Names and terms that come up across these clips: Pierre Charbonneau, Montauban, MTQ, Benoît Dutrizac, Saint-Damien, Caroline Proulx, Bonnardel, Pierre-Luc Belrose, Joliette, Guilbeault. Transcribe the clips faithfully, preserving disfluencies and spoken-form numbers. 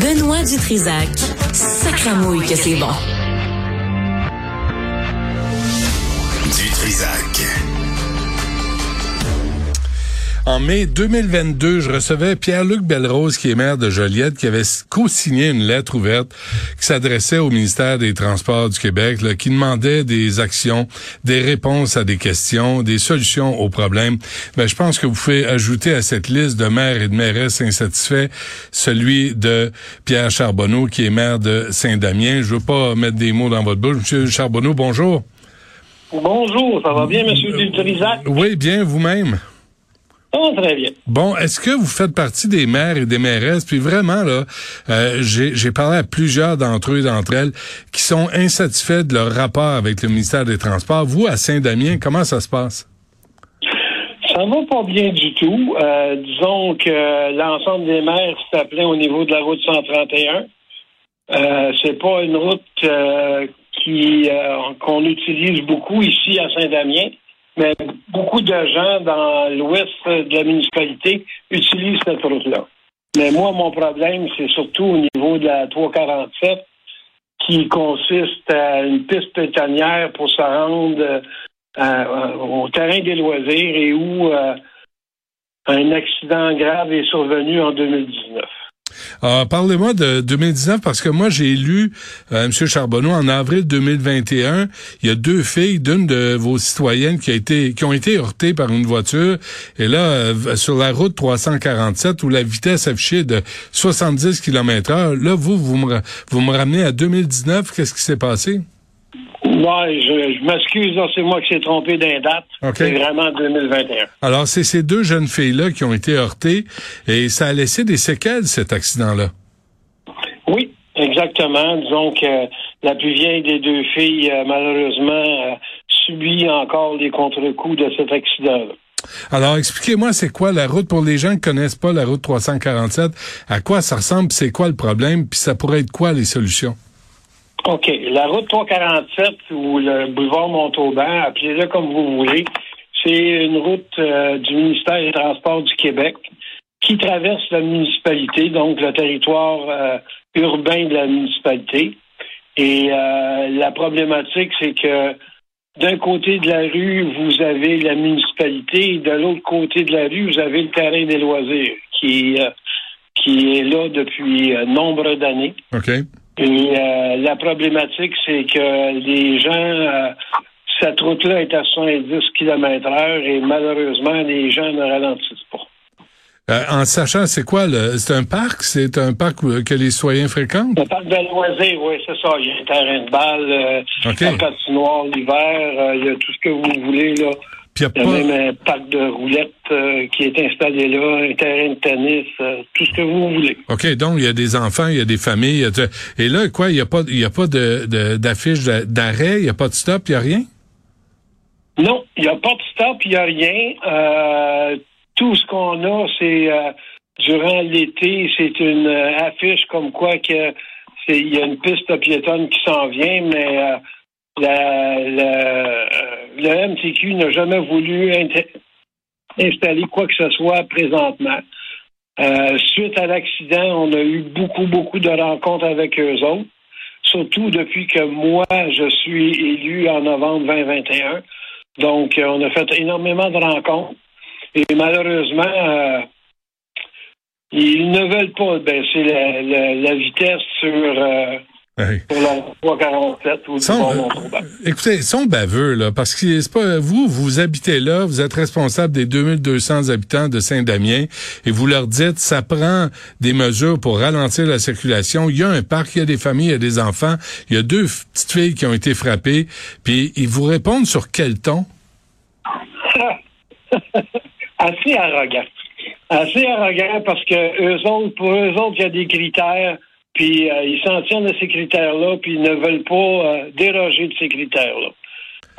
Benoît Dutrizac. Sacramouille que c'est bon. Dutrizac. En mai deux mille vingt-deux, je recevais Pierre-Luc Belrose, qui est maire de Joliette, qui avait co-signé une lettre ouverte qui s'adressait au ministère des Transports du Québec, là, qui demandait des actions, des réponses à des questions, des solutions aux problèmes. Ben, je pense que vous pouvez ajouter à cette liste de maires et de mairesses insatisfaits celui de Pierre Charbonneau, qui est maire de Saint-Damien. Je veux pas mettre des mots dans votre bouche. Monsieur Charbonneau, bonjour. Bonjour, ça va bien, Monsieur Dutrizac? Oui, bien, vous-même. Oh, très bien. Bon, est-ce que vous faites partie des maires et des mairesses? Puis vraiment, là, euh, j'ai, j'ai parlé à plusieurs d'entre eux et d'entre elles qui sont insatisfaits de leur rapport avec le ministère des Transports. Vous, à Saint-Damien, comment ça se passe? Ça va pas bien du tout. Euh, disons que euh, l'ensemble des maires s'appelait au niveau de la route cent trente et un. Euh, c'est pas une route euh, qui euh, qu'on utilise beaucoup ici à Saint-Damien. Mais beaucoup de gens dans l'ouest de la municipalité utilisent cette route-là. Mais moi, mon problème, c'est surtout au niveau de la trois quarante-sept, qui consiste à une piste piétonnière pour se rendre à, à, au terrain des loisirs et où euh, un accident grave est survenu en deux mille dix-neuf. Alors, parlez-moi de deux mille dix-neuf, parce que moi, j'ai lu, euh, M. Charbonneau, en avril deux mille vingt et un, il y a deux filles d'une de vos citoyennes qui, a été, qui ont été heurtées par une voiture. Et là, euh, sur la route trois cent quarante-sept, où la vitesse affichée de soixante-dix kilomètres heure, là, vous, vous me, vous me ramenez à deux mille dix-neuf. Qu'est-ce qui s'est passé? Ouais, je, je m'excuse, c'est moi qui s'est trompé d'une date. Okay. C'est vraiment deux mille vingt et un. Alors, c'est ces deux jeunes filles-là qui ont été heurtées et ça a laissé des séquelles, cet accident-là. Oui, exactement. Disons que euh, la plus vieille des deux filles, euh, malheureusement, euh, subit encore les contre-coups de cet accident-là. Alors, expliquez-moi, c'est quoi la route pour les gens qui ne connaissent pas la route trois cent quarante-sept? À quoi ça ressemble? C'est quoi le problème? Puis ça pourrait être quoi les solutions? OK. La route trois cent quarante-sept ou le boulevard Montauban, appelez-le comme vous voulez, c'est une route euh, du ministère des Transports du Québec qui traverse la municipalité, donc le territoire euh, urbain de la municipalité. Et euh, la problématique, c'est que d'un côté de la rue, vous avez la municipalité et de l'autre côté de la rue, vous avez le terrain des loisirs qui, euh, qui est là depuis euh, nombre d'années. OK. Et euh, la problématique, c'est que les gens, euh, cette route-là est à soixante-dix kilomètres heure et malheureusement, les gens ne ralentissent pas. Euh, en sachant, c'est quoi? Le, c'est un parc? C'est un parc où, que les citoyens fréquentent? Un parc de loisirs, oui, c'est ça. Il y a un terrain de balle, euh, okay. Un patinoire l'hiver, euh, il y a tout ce que vous voulez, là. Il y a, il y a pas... même un parc de roulettes euh, qui est installé là, un terrain de tennis, euh, tout ce que vous voulez. OK, donc il y a des enfants, il y a des familles. Il y a de... Et là, quoi, il n'y a pas, il y a pas de, de, d'affiche d'arrêt, il n'y a pas de stop, il n'y a rien? Non, il n'y a pas de stop, il n'y a rien. Euh, tout ce qu'on a, c'est euh, durant l'été, c'est une affiche comme quoi que c'est, il y a une piste piétonne qui s'en vient, mais... Euh, La, la, le M T Q n'a jamais voulu inter- installer quoi que ce soit présentement. Euh, suite à l'accident, on a eu beaucoup, beaucoup de rencontres avec eux autres, surtout depuis que moi, je suis élu en novembre vingt vingt et un. Donc, on a fait énormément de rencontres. Et malheureusement, euh, ils ne veulent pas baisser la, la, la vitesse sur... Euh, Ouais. Pour la trois cent quarante-sept ou sont, euh, écoutez, ils sont baveux, là, parce que c'est pas vous, vous habitez là, vous êtes responsable des deux mille deux cents habitants de Saint-Damien, et vous leur dites, ça prend des mesures pour ralentir la circulation. Il y a un parc, il y a des familles, il y a des enfants, il y a deux petites filles qui ont été frappées, puis ils vous répondent sur quel ton? Assez arrogant. Assez arrogant, parce que eux autres, pour eux autres, il y a des critères. Puis euh, ils s'en tiennent à ces critères-là, puis ils ne veulent pas euh, déroger de ces critères-là.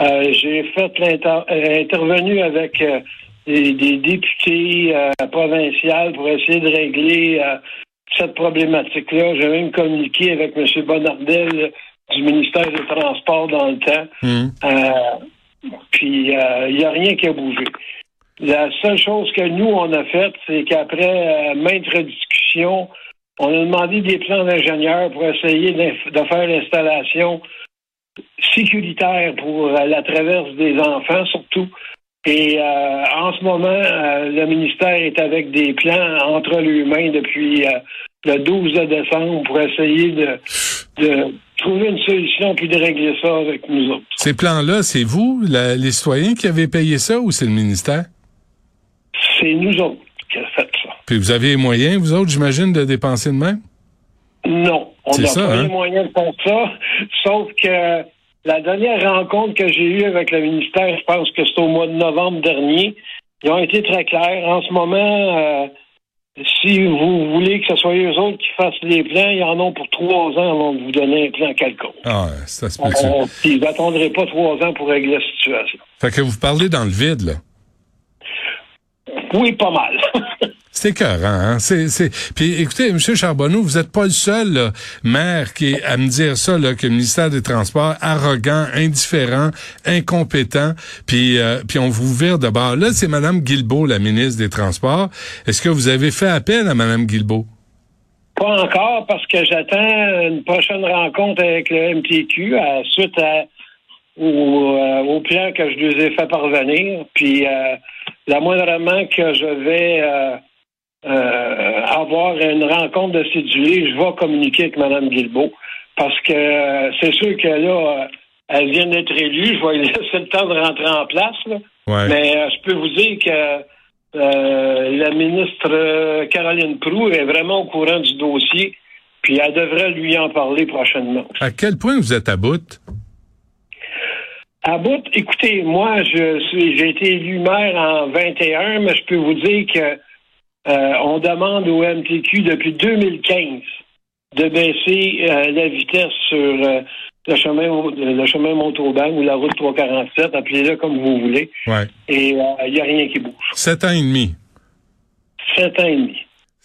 Euh, j'ai fait l'inter- intervenu avec euh, des, des députés euh, provinciaux pour essayer de régler euh, cette problématique-là. J'ai même communiqué avec M. Bonnardel du ministère des Transports dans le temps. Mmh. Euh, puis euh, il n'y a rien qui a bougé. La seule chose que nous, on a faite, c'est qu'après euh, maintes discussions, construction. On a demandé des plans d'ingénieurs pour essayer de faire l'installation sécuritaire pour la traverse des enfants, surtout. Et euh, en ce moment, euh, le ministère est avec des plans entre les mains depuis euh, le douze décembre pour essayer de, de trouver une solution puis de régler ça avec nous autres. Ces plans-là, c'est vous, la, les citoyens, qui avez payé ça ou c'est le ministère? C'est nous autres qui avons fait ça. Puis vous avez les moyens, vous autres, j'imagine, de dépenser de même? Non, on n'a pas hein? les moyens de faire ça, sauf que... La dernière rencontre que j'ai eue avec le ministère, je pense que c'est au mois de novembre dernier, ils ont été très clairs. En ce moment, euh, si vous voulez que ce soit eux autres qui fassent les plans, ils en ont pour trois ans avant de vous donner un plan quelconque. Ah, ça se peut. On, ils n'attendraient pas trois ans pour régler la situation. Fait que vous parlez dans le vide, là. Oui, pas mal. C'est écœurant, hein? C'est, c'est... Puis écoutez, M. Charbonneau, vous n'êtes pas le seul là, maire qui est à me dire ça, là, que le ministère des Transports, arrogant, indifférent, incompétent, puis, euh, puis on vous vire de bord. Là, c'est Mme Guilbeault, la ministre des Transports. Est-ce que vous avez fait appel à Mme Guilbeault? Pas encore, parce que j'attends une prochaine rencontre avec le M T Q à, suite à, au, euh, au plan que je lui ai fait parvenir. Puis euh, la moindrement que je vais... Euh, Euh, avoir une rencontre de séduire, je vais communiquer avec Mme Guilbeault parce que euh, c'est sûr que là, euh, elle vient d'être élue, je vais lui laisser le temps de rentrer en place, là. Ouais. Mais euh, je peux vous dire que euh, la ministre Caroline Proulx est vraiment au courant du dossier, puis elle devrait lui en parler prochainement. À quel point vous êtes à bout? À bout, écoutez, moi, je suis, j'ai été élu maire en vingt et un, mais je peux vous dire que Euh, on demande au M T Q depuis deux mille quinze de baisser euh, la vitesse sur euh, le chemin le chemin Montauban ou la route trois quarante-sept, appelez-le comme vous voulez. Ouais. Et il euh, n'y a rien qui bouge. Sept ans et demi. Sept ans et demi.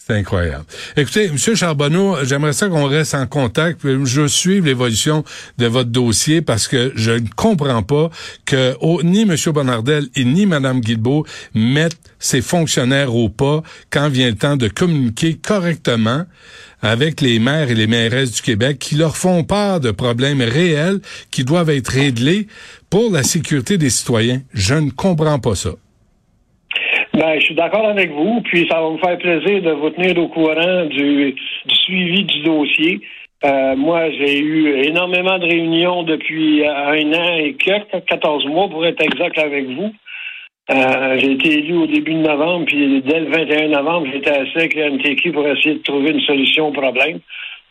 C'est incroyable. Écoutez, M. Charbonneau, j'aimerais ça qu'on reste en contact. Je suis l'évolution de votre dossier parce que je ne comprends pas que oh, ni M. Bonnardel et ni Mme Guilbeault mettent ces fonctionnaires au pas quand vient le temps de communiquer correctement avec les maires et les mairesses du Québec qui leur font part de problèmes réels qui doivent être réglés pour la sécurité des citoyens. Je ne comprends pas ça. Ben, je suis d'accord avec vous, puis ça va me faire plaisir de vous tenir au courant du, du suivi du dossier. Euh, moi, j'ai eu énormément de réunions depuis un an et quelques, quatorze mois pour être exact avec vous. Euh, j'ai été élu au début de novembre, puis dès le vingt et un novembre, j'étais assis avec le M T Q pour essayer de trouver une solution au problème.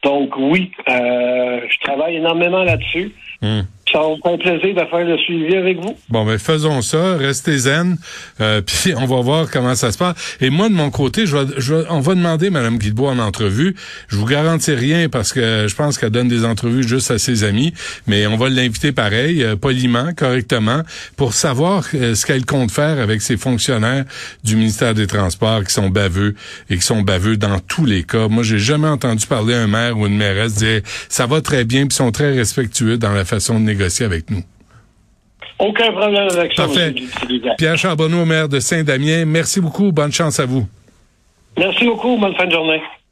Donc oui, euh, je travaille énormément là-dessus. Mmh. Ça va me faire plaisir de faire le suivi avec vous. Bon, ben faisons ça, restez zen, euh, puis on va voir comment ça se passe. Et moi, de mon côté, je vais, je, on va demander Mme Guilbeault en entrevue. Je vous garantis rien parce que je pense qu'elle donne des entrevues juste à ses amis, mais on va l'inviter pareil, euh, poliment, correctement, pour savoir euh, ce qu'elle compte faire avec ses fonctionnaires du ministère des Transports qui sont baveux et qui sont baveux dans tous les cas. Moi, j'ai jamais entendu parler à un maire ou une mairesse dire « ça va très bien » puis sont très respectueux dans la façon de négocier avec nous. Aucun problème avec ça. Parfait. Pierre Charbonneau, maire de Saint-Damien, merci beaucoup. Bonne chance à vous. Merci beaucoup. Bonne fin de journée.